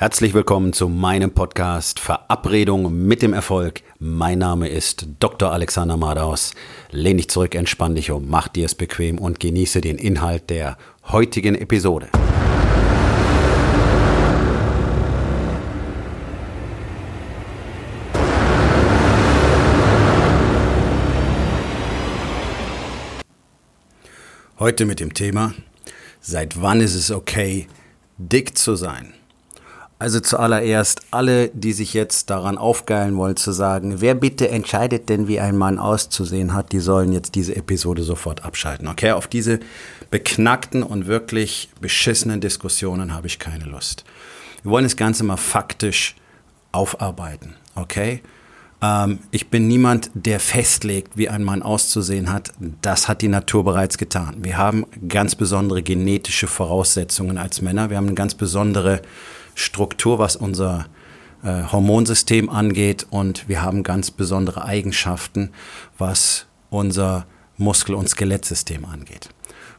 Herzlich willkommen zu meinem Podcast Verabredung mit dem Erfolg. Mein Name ist Dr. Alexander Madaus. Lehn dich zurück, entspann dich um, mach dir es bequem und genieße den Inhalt der heutigen Episode. Heute mit dem Thema: Seit wann ist es okay, dick zu sein? Also zuallererst alle, die sich jetzt daran aufgeilen wollen, zu sagen, wer bitte entscheidet denn, wie ein Mann auszusehen hat, die sollen jetzt diese Episode sofort abschalten. Okay, auf diese beknackten und wirklich beschissenen Diskussionen habe ich keine Lust. Wir wollen das Ganze mal faktisch aufarbeiten, okay? Ich bin niemand, der festlegt, wie ein Mann auszusehen hat. Das hat die Natur bereits getan. Wir haben ganz besondere genetische Voraussetzungen als Männer. Wir haben eine ganz besondere Struktur, was unser Hormonsystem angeht, und wir haben ganz besondere Eigenschaften, was unser Muskel- und Skelettsystem angeht.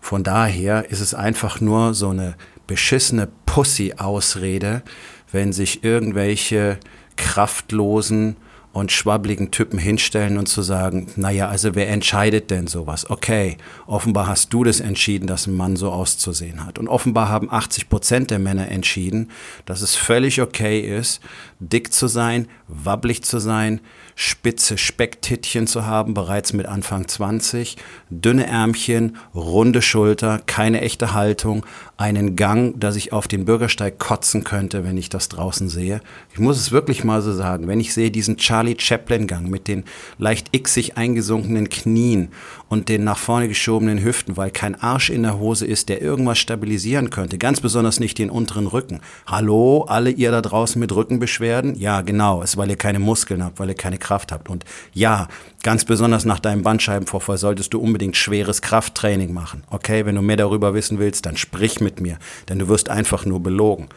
Von daher ist es einfach nur so eine beschissene Pussy-Ausrede, wenn sich irgendwelche kraftlosen und schwabbeligen Typen hinstellen und zu sagen, naja, also wer entscheidet denn sowas? Okay, offenbar hast du das entschieden, dass ein Mann so auszusehen hat. Und offenbar haben 80% der Männer entschieden, dass es völlig okay ist, dick zu sein, wabbelig zu sein, spitze Specktittchen zu haben, bereits mit Anfang 20, dünne Ärmchen, runde Schulter, keine echte Haltung, einen Gang, dass ich auf den Bürgersteig kotzen könnte, wenn ich das draußen sehe. Ich muss es wirklich mal so sagen, wenn ich sehe diesen Charlie Chaplin-Gang mit den leicht xig eingesunkenen Knien und den nach vorne geschobenen Hüften, weil kein Arsch in der Hose ist, der irgendwas stabilisieren könnte. Ganz besonders nicht den unteren Rücken. Hallo, alle ihr da draußen mit Rückenbeschwerden? Ja, genau, ist, weil ihr keine Muskeln habt, weil ihr keine Kraft habt. Und ja, ganz besonders nach deinem Bandscheibenvorfall solltest du unbedingt schweres Krafttraining machen. Okay, wenn du mehr darüber wissen willst, dann sprich mit mir, denn du wirst einfach nur belogen.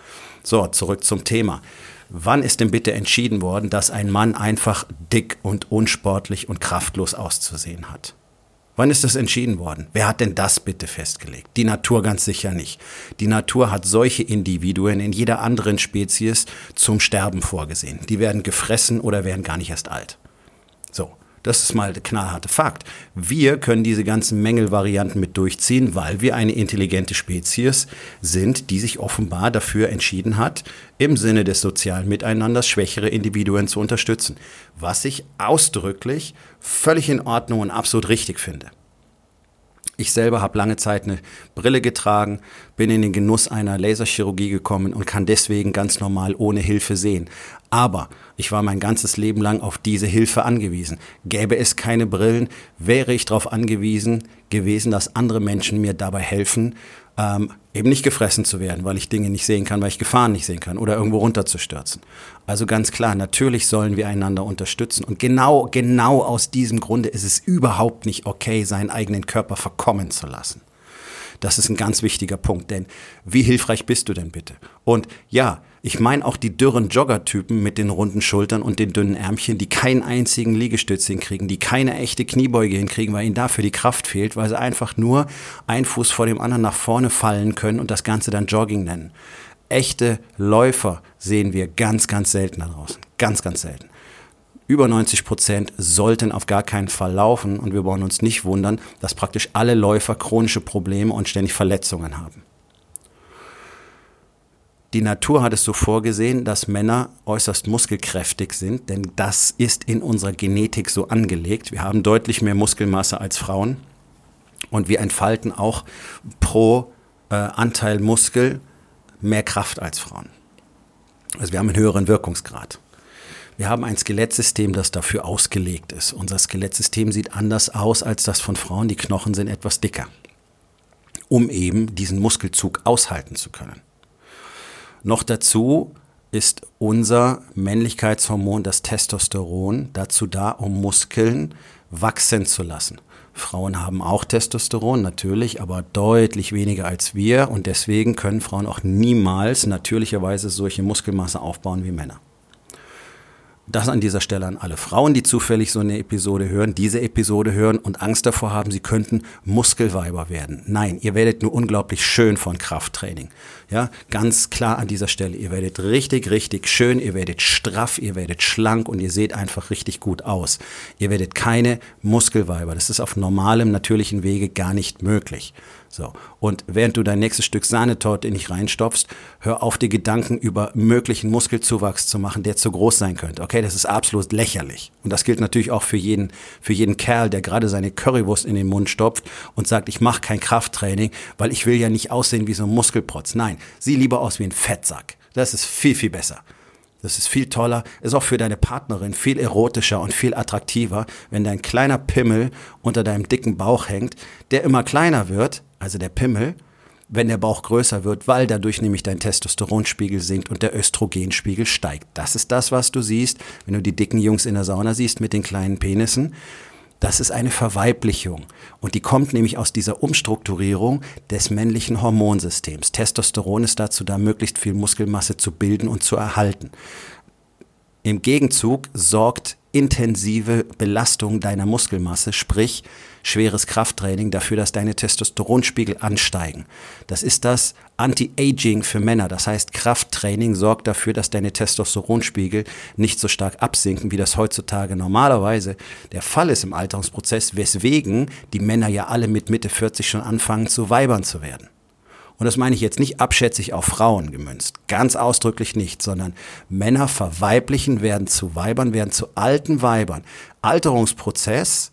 So, zurück zum Thema. Wann ist denn bitte entschieden worden, dass ein Mann einfach dick und unsportlich und kraftlos auszusehen hat? Wann ist das entschieden worden? Wer hat denn das bitte festgelegt? Die Natur ganz sicher nicht. Die Natur hat solche Individuen in jeder anderen Spezies zum Sterben vorgesehen. Die werden gefressen oder werden gar nicht erst alt. So, das ist mal der knallharte Fakt. Wir können diese ganzen Mängelvarianten mit durchziehen, weil wir eine intelligente Spezies sind, die sich offenbar dafür entschieden hat, im Sinne des sozialen Miteinanders schwächere Individuen zu unterstützen. Was ich ausdrücklich völlig in Ordnung und absolut richtig finde. Ich selber habe lange Zeit eine Brille getragen, bin in den Genuss einer Laserchirurgie gekommen und kann deswegen ganz normal ohne Hilfe sehen. Aber ich war mein ganzes Leben lang auf diese Hilfe angewiesen. Gäbe es keine Brillen, wäre ich darauf angewiesen gewesen, dass andere Menschen mir dabei helfen, eben nicht gefressen zu werden, weil ich Dinge nicht sehen kann, weil ich Gefahren nicht sehen kann oder irgendwo runterzustürzen. Also ganz klar, natürlich sollen wir einander unterstützen. Und genau aus diesem Grunde ist es überhaupt nicht okay, seinen eigenen Körper verkommen zu lassen. Das ist ein ganz wichtiger Punkt, denn wie hilfreich bist du denn bitte? Und ja, ich meine auch die dürren Jogger-Typen mit den runden Schultern und den dünnen Ärmchen, die keinen einzigen Liegestütz hinkriegen, die keine echte Kniebeuge hinkriegen, weil ihnen dafür die Kraft fehlt, weil sie einfach nur einen Fuß vor dem anderen nach vorne fallen können und das Ganze dann Jogging nennen. Echte Läufer sehen wir ganz, ganz selten da draußen. Ganz, ganz selten. Über 90% sollten auf gar keinen Fall laufen, und wir wollen uns nicht wundern, dass praktisch alle Läufer chronische Probleme und ständig Verletzungen haben. Die Natur hat es so vorgesehen, dass Männer äußerst muskelkräftig sind, denn das ist in unserer Genetik so angelegt. Wir haben deutlich mehr Muskelmasse als Frauen und wir entfalten auch pro Anteil Muskel mehr Kraft als Frauen. Also wir haben einen höheren Wirkungsgrad. Wir haben ein Skelettsystem, das dafür ausgelegt ist. Unser Skelettsystem sieht anders aus als das von Frauen. Die Knochen sind etwas dicker, um eben diesen Muskelzug aushalten zu können. Noch dazu ist unser Männlichkeitshormon, das Testosteron, dazu da, um Muskeln wachsen zu lassen. Frauen haben auch Testosteron, natürlich, aber deutlich weniger als wir. Und deswegen können Frauen auch niemals natürlicherweise solche Muskelmasse aufbauen wie Männer. Das an dieser Stelle an alle Frauen, die zufällig so eine Episode hören, und Angst davor haben, sie könnten Muskelweiber werden. Nein, ihr werdet nur unglaublich schön von Krafttraining. Ja, ganz klar an dieser Stelle, ihr werdet richtig, richtig schön, ihr werdet straff, ihr werdet schlank und ihr seht einfach richtig gut aus. Ihr werdet keine Muskelweiber. Das ist auf normalem, natürlichen Wege gar nicht möglich. So. Und während du dein nächstes Stück Sahnetorte nicht reinstopfst, hör auf, dir Gedanken über möglichen Muskelzuwachs zu machen, der zu groß sein könnte. Okay, das ist absolut lächerlich. Und das gilt natürlich auch für jeden Kerl, der gerade seine Currywurst in den Mund stopft und sagt, ich mache kein Krafttraining, weil ich will ja nicht aussehen wie so ein Muskelprotz. Nein, sieh lieber aus wie ein Fettsack. Das ist viel, viel besser. Das ist viel toller, ist auch für deine Partnerin viel erotischer und viel attraktiver, wenn dein kleiner Pimmel unter deinem dicken Bauch hängt, der immer kleiner wird, also der Pimmel, wenn der Bauch größer wird, weil dadurch nämlich dein Testosteronspiegel sinkt und der Östrogenspiegel steigt. Das ist das, was du siehst, wenn du die dicken Jungs in der Sauna siehst mit den kleinen Penissen. Das ist eine Verweiblichung und die kommt nämlich aus dieser Umstrukturierung des männlichen Hormonsystems. Testosteron ist dazu da, möglichst viel Muskelmasse zu bilden und zu erhalten. Im Gegenzug sorgt intensive Belastung deiner Muskelmasse, sprich schweres Krafttraining, dafür, dass deine Testosteronspiegel ansteigen. Das ist das Anti-Aging für Männer. Das heißt, Krafttraining sorgt dafür, dass deine Testosteronspiegel nicht so stark absinken, wie das heutzutage normalerweise der Fall ist im Alterungsprozess, weswegen die Männer ja alle mit Mitte 40 schon anfangen, zu Weibern zu werden. Und das meine ich jetzt nicht abschätzig auf Frauen gemünzt, ganz ausdrücklich nicht, sondern Männer verweiblichen, werden zu Weibern, werden zu alten Weibern. Alterungsprozess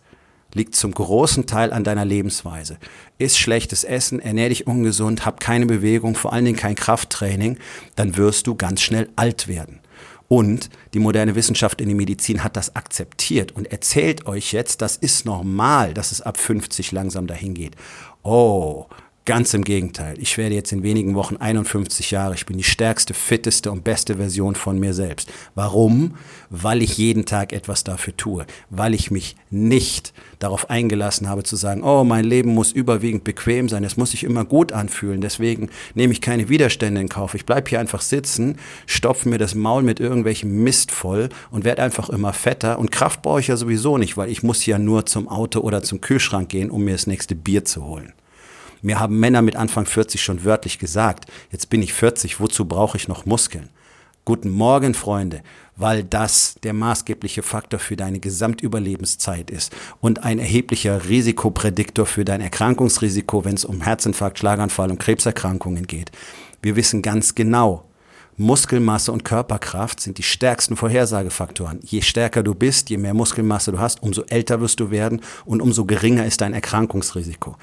liegt zum großen Teil an deiner Lebensweise. Iss schlechtes Essen, ernähr dich ungesund, hab keine Bewegung, vor allen Dingen kein Krafttraining, dann wirst du ganz schnell alt werden. Und die moderne Wissenschaft in der Medizin hat das akzeptiert und erzählt euch jetzt, das ist normal, dass es ab 50 langsam dahin geht. Oh, ganz im Gegenteil. Ich werde jetzt in wenigen Wochen 51 Jahre. Ich bin die stärkste, fitteste und beste Version von mir selbst. Warum? Weil ich jeden Tag etwas dafür tue. Weil ich mich nicht darauf eingelassen habe zu sagen, oh, mein Leben muss überwiegend bequem sein. Es muss sich immer gut anfühlen. Deswegen nehme ich keine Widerstände in Kauf. Ich bleibe hier einfach sitzen, stopfe mir das Maul mit irgendwelchem Mist voll und werde einfach immer fetter. Und Kraft brauche ich ja sowieso nicht, weil ich muss ja nur zum Auto oder zum Kühlschrank gehen, um mir das nächste Bier zu holen. Mir haben Männer mit Anfang 40 schon wörtlich gesagt, jetzt bin ich 40, wozu brauche ich noch Muskeln? Guten Morgen, Freunde, weil das der maßgebliche Faktor für deine Gesamtüberlebenszeit ist und ein erheblicher Risikoprädiktor für dein Erkrankungsrisiko, wenn es um Herzinfarkt, Schlaganfall und Krebserkrankungen geht. Wir wissen ganz genau, Muskelmasse und Körperkraft sind die stärksten Vorhersagefaktoren. Je stärker du bist, je mehr Muskelmasse du hast, umso älter wirst du werden und umso geringer ist dein Erkrankungsrisiko.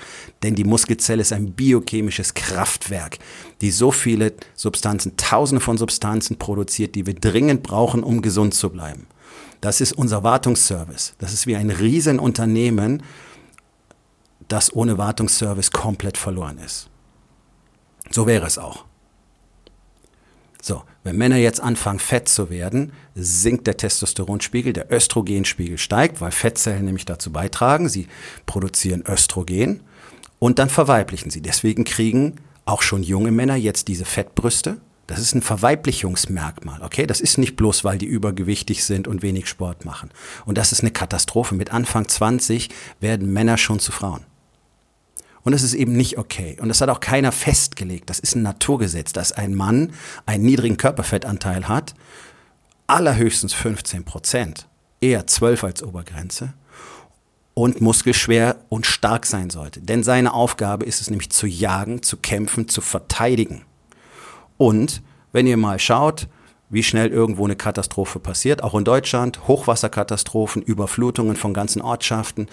Denn die Muskelzelle ist ein biochemisches Kraftwerk, die so viele Substanzen, tausende von Substanzen produziert, die wir dringend brauchen, um gesund zu bleiben. Das ist unser Wartungsservice. Das ist wie ein Riesenunternehmen, das ohne Wartungsservice komplett verloren ist. So wäre es auch. So, wenn Männer jetzt anfangen, fett zu werden, sinkt der Testosteronspiegel, der Östrogenspiegel steigt, weil Fettzellen nämlich dazu beitragen, sie produzieren Östrogen und dann verweiblichen sie. Deswegen kriegen auch schon junge Männer jetzt diese Fettbrüste. Das ist ein Verweiblichungsmerkmal, okay? Das ist nicht bloß, weil die übergewichtig sind und wenig Sport machen. Und das ist eine Katastrophe. Mit Anfang 20 werden Männer schon zu Frauen. Und das ist eben nicht okay. Und das hat auch keiner festgelegt. Das ist ein Naturgesetz, dass ein Mann einen niedrigen Körperfettanteil hat, allerhöchstens 15%, eher 12 als Obergrenze, und muskelschwer und stark sein sollte. Denn seine Aufgabe ist es nämlich zu jagen, zu kämpfen, zu verteidigen. Und wenn ihr mal schaut, wie schnell irgendwo eine Katastrophe passiert, auch in Deutschland, Hochwasserkatastrophen, Überflutungen von ganzen Ortschaften,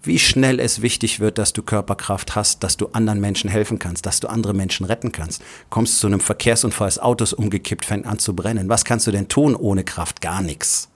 wie schnell es wichtig wird, dass du Körperkraft hast, dass du anderen Menschen helfen kannst, dass du andere Menschen retten kannst. Kommst zu einem Verkehrsunfall, das Auto ist umgekippt, fängt an zu brennen. Was kannst du denn tun ohne Kraft? Gar nichts.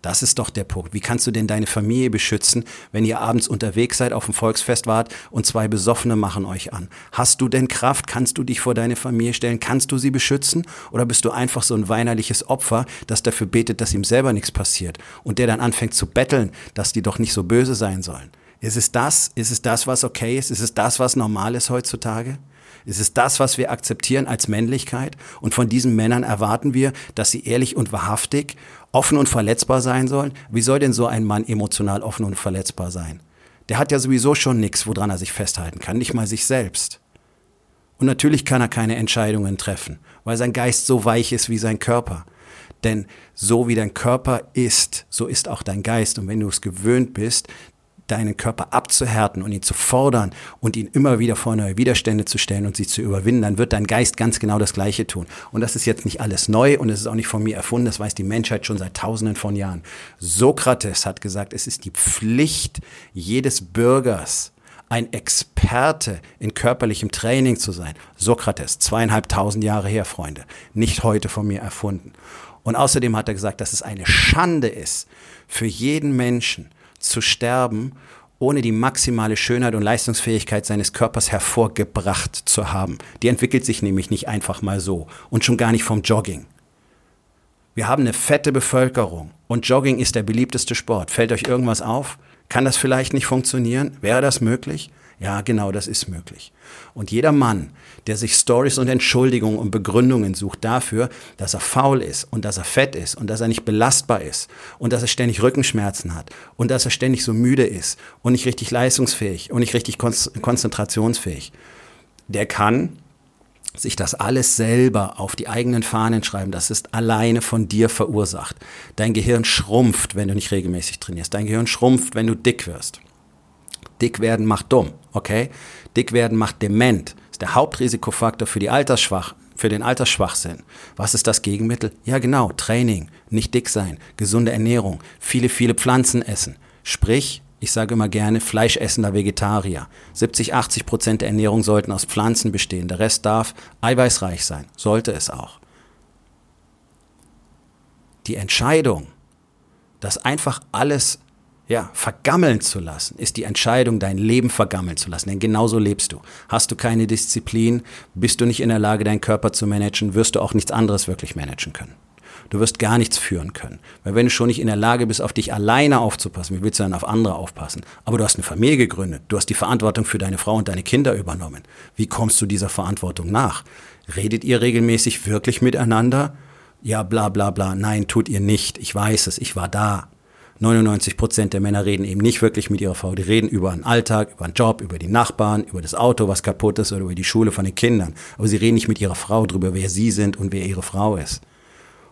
Das ist doch der Punkt. Wie kannst du denn deine Familie beschützen, wenn ihr abends unterwegs seid, auf dem Volksfest wart und zwei Besoffene machen euch an? Hast du denn Kraft? Kannst du dich vor deine Familie stellen? Kannst du sie beschützen? Oder bist du einfach so ein weinerliches Opfer, das dafür betet, dass ihm selber nichts passiert und der dann anfängt zu betteln, dass die doch nicht so böse sein sollen? Ist es das? Ist es das, was okay ist? Ist es das, was normal ist heutzutage? Ist es das, was wir akzeptieren als Männlichkeit? Und von diesen Männern erwarten wir, dass sie ehrlich und wahrhaftig offen und verletzbar sein sollen? Wie soll denn so ein Mann emotional offen und verletzbar sein? Der hat ja sowieso schon nichts, woran er sich festhalten kann, nicht mal sich selbst. Und natürlich kann er keine Entscheidungen treffen, weil sein Geist so weich ist wie sein Körper. Denn so wie dein Körper ist, so ist auch dein Geist. Und wenn du es gewöhnt bist, deinen Körper abzuhärten und ihn zu fordern und ihn immer wieder vor neue Widerstände zu stellen und sie zu überwinden, dann wird dein Geist ganz genau das Gleiche tun. Und das ist jetzt nicht alles neu und es ist auch nicht von mir erfunden, das weiß die Menschheit schon seit Tausenden von Jahren. Sokrates hat gesagt, es ist die Pflicht jedes Bürgers, ein Experte in körperlichem Training zu sein. Sokrates, 2500 Jahre her, Freunde, nicht heute von mir erfunden. Und außerdem hat er gesagt, dass es eine Schande ist, für jeden Menschen zu sterben, ohne die maximale Schönheit und Leistungsfähigkeit seines Körpers hervorgebracht zu haben. Die entwickelt sich nämlich nicht einfach mal so und schon gar nicht vom Jogging. Wir haben eine fette Bevölkerung und Jogging ist der beliebteste Sport. Fällt euch irgendwas auf? Kann das vielleicht nicht funktionieren? Wäre das möglich? Ja, genau, das ist möglich. Und jeder Mann, der sich Storys und Entschuldigungen und Begründungen sucht dafür, dass er faul ist und dass er fett ist und dass er nicht belastbar ist und dass er ständig Rückenschmerzen hat und dass er ständig so müde ist und nicht richtig leistungsfähig und nicht richtig konzentrationsfähig, der kann sich das alles selber auf die eigenen Fahnen schreiben. Das ist alleine von dir verursacht. Dein Gehirn schrumpft, wenn du nicht regelmäßig trainierst. Dein Gehirn schrumpft, wenn du dick wirst. Dick werden macht dumm, okay? Dick werden macht dement. Das ist der Hauptrisikofaktor für den Altersschwachsinn. Was ist das Gegenmittel? Ja, genau, Training, nicht dick sein, gesunde Ernährung, viele, viele Pflanzen essen. Sprich, ich sage immer gerne, fleischessender Vegetarier. 70-80% der Ernährung sollten aus Pflanzen bestehen. Der Rest darf eiweißreich sein, sollte es auch. Die Entscheidung, dass einfach alles vergammeln zu lassen, ist die Entscheidung, dein Leben vergammeln zu lassen. Denn genauso lebst du. Hast du keine Disziplin, bist du nicht in der Lage, deinen Körper zu managen, wirst du auch nichts anderes wirklich managen können. Du wirst gar nichts führen können. Weil wenn du schon nicht in der Lage bist, auf dich alleine aufzupassen, wie willst du dann auf andere aufpassen? Aber du hast eine Familie gegründet, du hast die Verantwortung für deine Frau und deine Kinder übernommen. Wie kommst du dieser Verantwortung nach? Redet ihr regelmäßig wirklich miteinander? Ja, bla bla bla, nein, tut ihr nicht. Ich weiß es, ich war da. 99% der Männer reden eben nicht wirklich mit ihrer Frau. Die reden über den Alltag, über den Job, über die Nachbarn, über das Auto, was kaputt ist oder über die Schule von den Kindern. Aber sie reden nicht mit ihrer Frau drüber, wer sie sind und wer ihre Frau ist.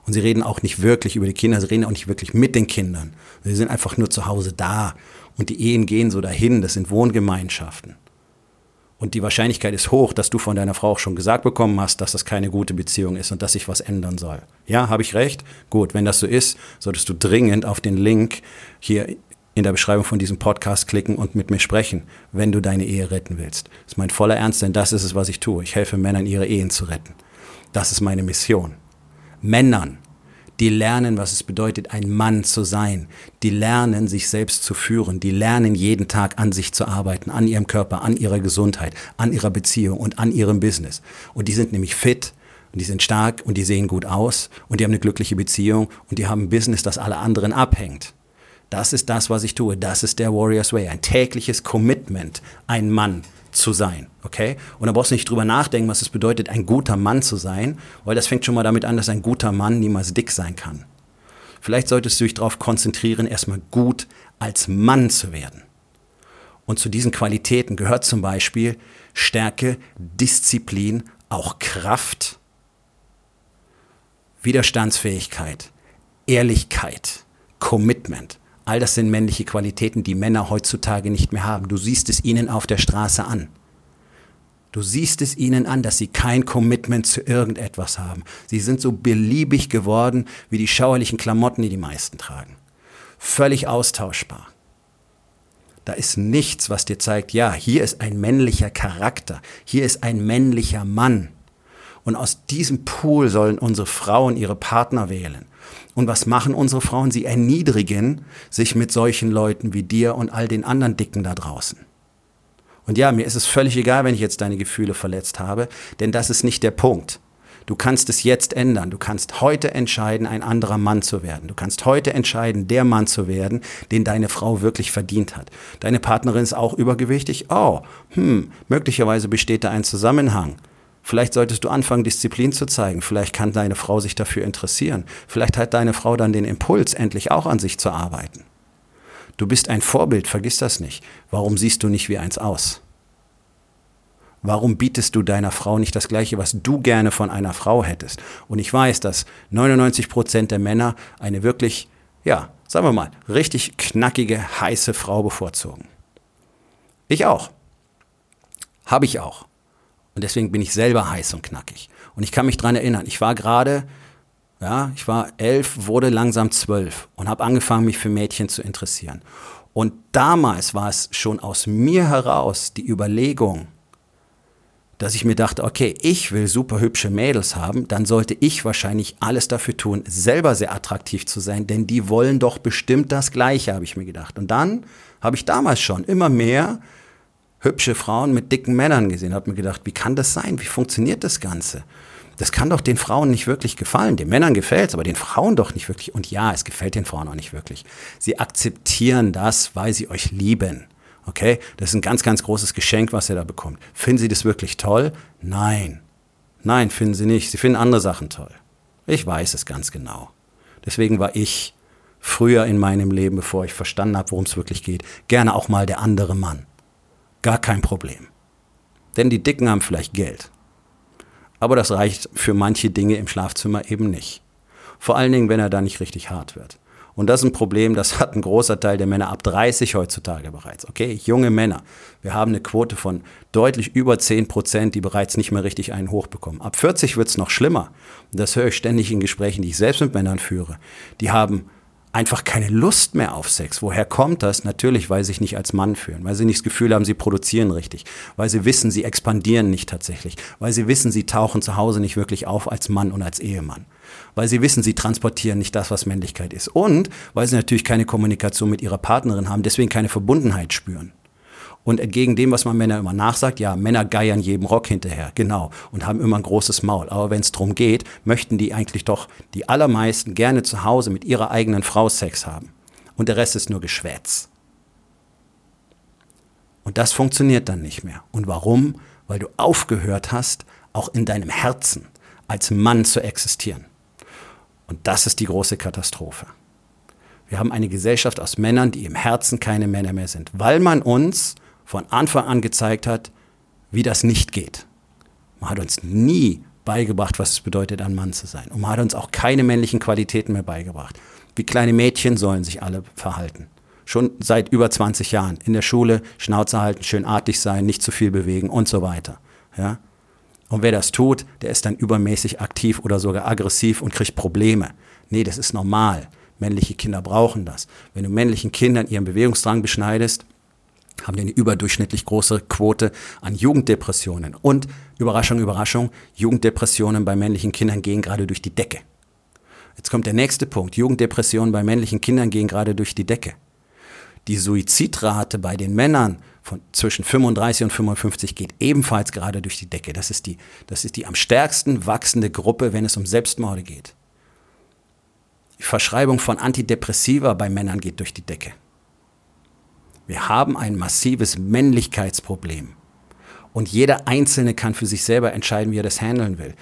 Und sie reden auch nicht wirklich über die Kinder, sie reden auch nicht wirklich mit den Kindern. Sie sind einfach nur zu Hause da. Und die Ehen gehen so dahin, das sind Wohngemeinschaften. Und die Wahrscheinlichkeit ist hoch, dass du von deiner Frau auch schon gesagt bekommen hast, dass das keine gute Beziehung ist und dass sich was ändern soll. Ja, habe ich recht? Gut, wenn das so ist, solltest du dringend auf den Link hier in der Beschreibung von diesem Podcast klicken und mit mir sprechen, wenn du deine Ehe retten willst. Das ist mein voller Ernst, denn das ist es, was ich tue. Ich helfe Männern, ihre Ehen zu retten. Das ist meine Mission. Männern, die lernen, was es bedeutet, ein Mann zu sein. Die lernen, sich selbst zu führen. Die lernen, jeden Tag an sich zu arbeiten, an ihrem Körper, an ihrer Gesundheit, an ihrer Beziehung und an ihrem Business. Und die sind nämlich fit und die sind stark und die sehen gut aus und die haben eine glückliche Beziehung und die haben ein Business, das alle anderen abhängt. Das ist das, was ich tue. Das ist der Warrior's Way. Ein tägliches Commitment, ein Mann zu sein, okay? Und da brauchst du nicht drüber nachdenken, was es bedeutet, ein guter Mann zu sein, weil das fängt schon mal damit an, dass ein guter Mann niemals dick sein kann. Vielleicht solltest du dich darauf konzentrieren, erstmal gut als Mann zu werden. Und zu diesen Qualitäten gehört zum Beispiel Stärke, Disziplin, auch Kraft, Widerstandsfähigkeit, Ehrlichkeit, Commitment. All das sind männliche Qualitäten, die Männer heutzutage nicht mehr haben. Du siehst es ihnen auf der Straße an. Du siehst es ihnen an, dass sie kein Commitment zu irgendetwas haben. Sie sind so beliebig geworden wie die schauerlichen Klamotten, die die meisten tragen. Völlig austauschbar. Da ist nichts, was dir zeigt, ja, hier ist ein männlicher Charakter, hier ist ein männlicher Mann. Und aus diesem Pool sollen unsere Frauen ihre Partner wählen. Und was machen unsere Frauen? Sie erniedrigen sich mit solchen Leuten wie dir und all den anderen Dicken da draußen. Und ja, mir ist es völlig egal, wenn ich jetzt deine Gefühle verletzt habe, denn das ist nicht der Punkt. Du kannst es jetzt ändern. Du kannst heute entscheiden, ein anderer Mann zu werden. Du kannst heute entscheiden, der Mann zu werden, den deine Frau wirklich verdient hat. Deine Partnerin ist auch übergewichtig. Oh, möglicherweise besteht da ein Zusammenhang. Vielleicht solltest du anfangen, Disziplin zu zeigen. Vielleicht kann deine Frau sich dafür interessieren. Vielleicht hat deine Frau dann den Impuls, endlich auch an sich zu arbeiten. Du bist ein Vorbild, vergiss das nicht. Warum siehst du nicht wie eins aus? Warum bietest du deiner Frau nicht das Gleiche, was du gerne von einer Frau hättest? Und ich weiß, dass 99% der Männer eine wirklich, ja, sagen wir mal, richtig knackige, heiße Frau bevorzugen. Ich auch. Habe ich auch. Und deswegen bin ich selber heiß und knackig. Und ich kann mich dran erinnern, ich war 11, wurde langsam 12 und habe angefangen, mich für Mädchen zu interessieren. Und damals war es schon aus mir heraus die Überlegung, dass ich mir dachte, okay, ich will super hübsche Mädels haben, dann sollte ich wahrscheinlich alles dafür tun, selber sehr attraktiv zu sein, denn die wollen doch bestimmt das Gleiche, habe ich mir gedacht. Und dann habe ich damals schon immer mehr hübsche Frauen mit dicken Männern gesehen, habe mir gedacht, wie kann das sein, wie funktioniert das Ganze? Das kann doch den Frauen nicht wirklich gefallen. Den Männern gefällt es, aber den Frauen doch nicht wirklich. Und ja, es gefällt den Frauen auch nicht wirklich. Sie akzeptieren das, weil sie euch lieben. Okay? Das ist ein ganz, ganz großes Geschenk, was ihr da bekommt. Finden sie das wirklich toll? Nein. Nein, finden sie nicht. Sie finden andere Sachen toll. Ich weiß es ganz genau. Deswegen war ich früher in meinem Leben, bevor ich verstanden habe, worum es wirklich geht, gerne auch mal der andere Mann. Gar kein Problem. Denn die Dicken haben vielleicht Geld. Aber das reicht für manche Dinge im Schlafzimmer eben nicht. Vor allen Dingen, wenn er da nicht richtig hart wird. Und das ist ein Problem, das hat ein großer Teil der Männer ab 30 heutzutage bereits. Okay, junge Männer. Wir haben eine Quote von deutlich über 10%, die bereits nicht mehr richtig einen hochbekommen. Ab 40 wird es noch schlimmer. Und das höre ich ständig in Gesprächen, die ich selbst mit Männern führe. Die haben einfach keine Lust mehr auf Sex. Woher kommt das? Natürlich, weil sie sich nicht als Mann fühlen, weil sie nicht das Gefühl haben, sie produzieren richtig, weil sie wissen, sie expandieren nicht tatsächlich, weil sie wissen, sie tauchen zu Hause nicht wirklich auf als Mann und als Ehemann, weil sie wissen, sie transportieren nicht das, was Männlichkeit ist und weil sie natürlich keine Kommunikation mit ihrer Partnerin haben, deswegen keine Verbundenheit spüren. Und entgegen dem, was man Männer immer nachsagt, ja, Männer geiern jedem Rock hinterher, genau, und haben immer ein großes Maul. Aber wenn es darum geht, möchten die eigentlich doch die allermeisten gerne zu Hause mit ihrer eigenen Frau Sex haben. Und der Rest ist nur Geschwätz. Und das funktioniert dann nicht mehr. Und warum? Weil du aufgehört hast, auch in deinem Herzen als Mann zu existieren. Und das ist die große Katastrophe. Wir haben eine Gesellschaft aus Männern, die im Herzen keine Männer mehr sind, weil man uns von Anfang an gezeigt hat, wie das nicht geht. Man hat uns nie beigebracht, was es bedeutet, ein Mann zu sein. Und man hat uns auch keine männlichen Qualitäten mehr beigebracht. Wie kleine Mädchen sollen sich alle verhalten. Schon seit über 20 Jahren. In der Schule, Schnauze halten, schön artig sein, nicht zu viel bewegen und so weiter. Ja? Und wer das tut, der ist dann übermäßig aktiv oder sogar aggressiv und kriegt Probleme. Nee, das ist normal. Männliche Kinder brauchen das. Wenn du männlichen Kindern ihren Bewegungsdrang beschneidest, haben die eine überdurchschnittlich große Quote an Jugenddepressionen. Und, Überraschung, Überraschung, Jugenddepressionen bei männlichen Kindern gehen gerade durch die Decke. Jetzt kommt der nächste Punkt. Jugenddepressionen bei männlichen Kindern gehen gerade durch die Decke. Die Suizidrate bei den Männern von zwischen 35 und 55 geht ebenfalls gerade durch die Decke. Das ist die am stärksten wachsende Gruppe, wenn es um Selbstmorde geht. Die Verschreibung von Antidepressiva bei Männern geht durch die Decke. Wir haben ein massives Männlichkeitsproblem. Und jeder Einzelne kann für sich selber entscheiden, wie er das handeln will.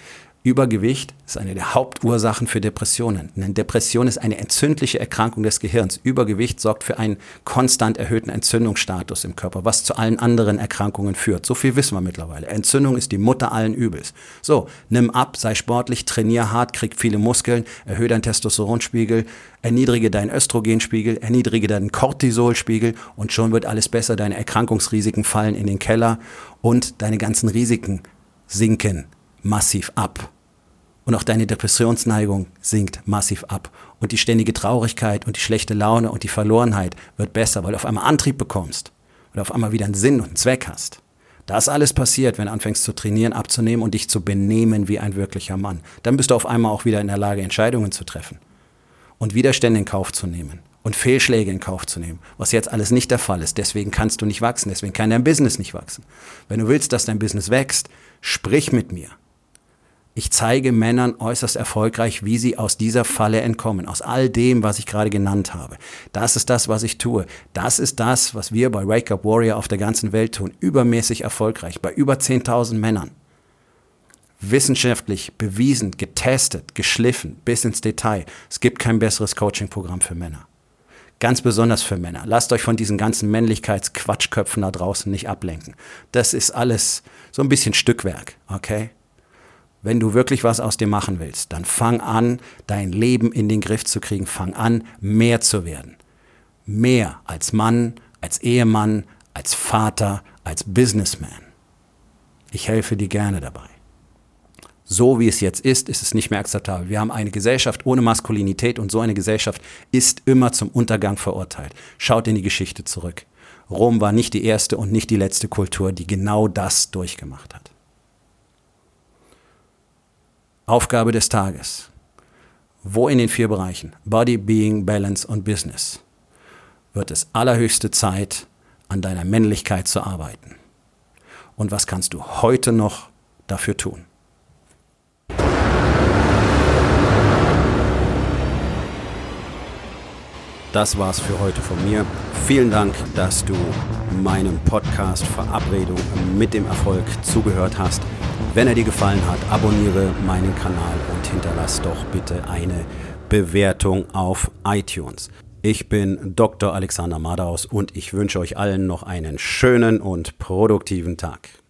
Übergewicht ist eine der Hauptursachen für Depressionen. Eine Depression ist eine entzündliche Erkrankung des Gehirns. Übergewicht sorgt für einen konstant erhöhten Entzündungsstatus im Körper, was zu allen anderen Erkrankungen führt. So viel wissen wir mittlerweile. Entzündung ist die Mutter allen Übels. So, nimm ab, sei sportlich, trainier hart, krieg viele Muskeln, erhöhe deinen Testosteronspiegel, erniedrige deinen Östrogenspiegel, erniedrige deinen Cortisolspiegel und schon wird alles besser. Deine Erkrankungsrisiken fallen in den Keller und deine ganzen Risiken sinken massiv ab. Und auch deine Depressionsneigung sinkt massiv ab. Und die ständige Traurigkeit und die schlechte Laune und die Verlorenheit wird besser, weil du auf einmal Antrieb bekommst oder auf einmal wieder einen Sinn und einen Zweck hast. Das alles passiert, wenn du anfängst zu trainieren, abzunehmen und dich zu benehmen wie ein wirklicher Mann. Dann bist du auf einmal auch wieder in der Lage, Entscheidungen zu treffen und Widerstände in Kauf zu nehmen und Fehlschläge in Kauf zu nehmen, was jetzt alles nicht der Fall ist. Deswegen kannst du nicht wachsen, deswegen kann dein Business nicht wachsen. Wenn du willst, dass dein Business wächst, sprich mit mir. Ich zeige Männern äußerst erfolgreich, wie sie aus dieser Falle entkommen, aus all dem, was ich gerade genannt habe. Das ist das, was ich tue. Das ist das, was wir bei Wake Up Warrior auf der ganzen Welt tun. Übermäßig erfolgreich, bei über 10.000 Männern. wissenschaftlich bewiesen, getestet, geschliffen, bis ins Detail. Es gibt kein besseres Coaching-Programm für Männer. Ganz besonders für Männer. Lasst euch von diesen ganzen Männlichkeitsquatschköpfen da draußen nicht ablenken. Das ist alles so ein bisschen Stückwerk, okay? Wenn du wirklich was aus dir machen willst, dann fang an, dein Leben in den Griff zu kriegen. Fang an, mehr zu werden. Mehr als Mann, als Ehemann, als Vater, als Businessman. Ich helfe dir gerne dabei. So wie es jetzt ist, ist es nicht mehr akzeptabel. Wir haben eine Gesellschaft ohne Maskulinität und so eine Gesellschaft ist immer zum Untergang verurteilt. Schaut in die Geschichte zurück. Rom war nicht die erste und nicht die letzte Kultur, die genau das durchgemacht hat. Aufgabe des Tages. Wo in den 4 Bereichen, Body, Being, Balance und Business, wird es allerhöchste Zeit, an deiner Männlichkeit zu arbeiten? Und was kannst du heute noch dafür tun? Das war's für heute von mir. Vielen Dank, dass du meinem Podcast Verabredung mit dem Erfolg zugehört hast. Wenn er dir gefallen hat, abonniere meinen Kanal und hinterlass doch bitte eine Bewertung auf iTunes. Ich bin Dr. Alexander Madaus und ich wünsche euch allen noch einen schönen und produktiven Tag.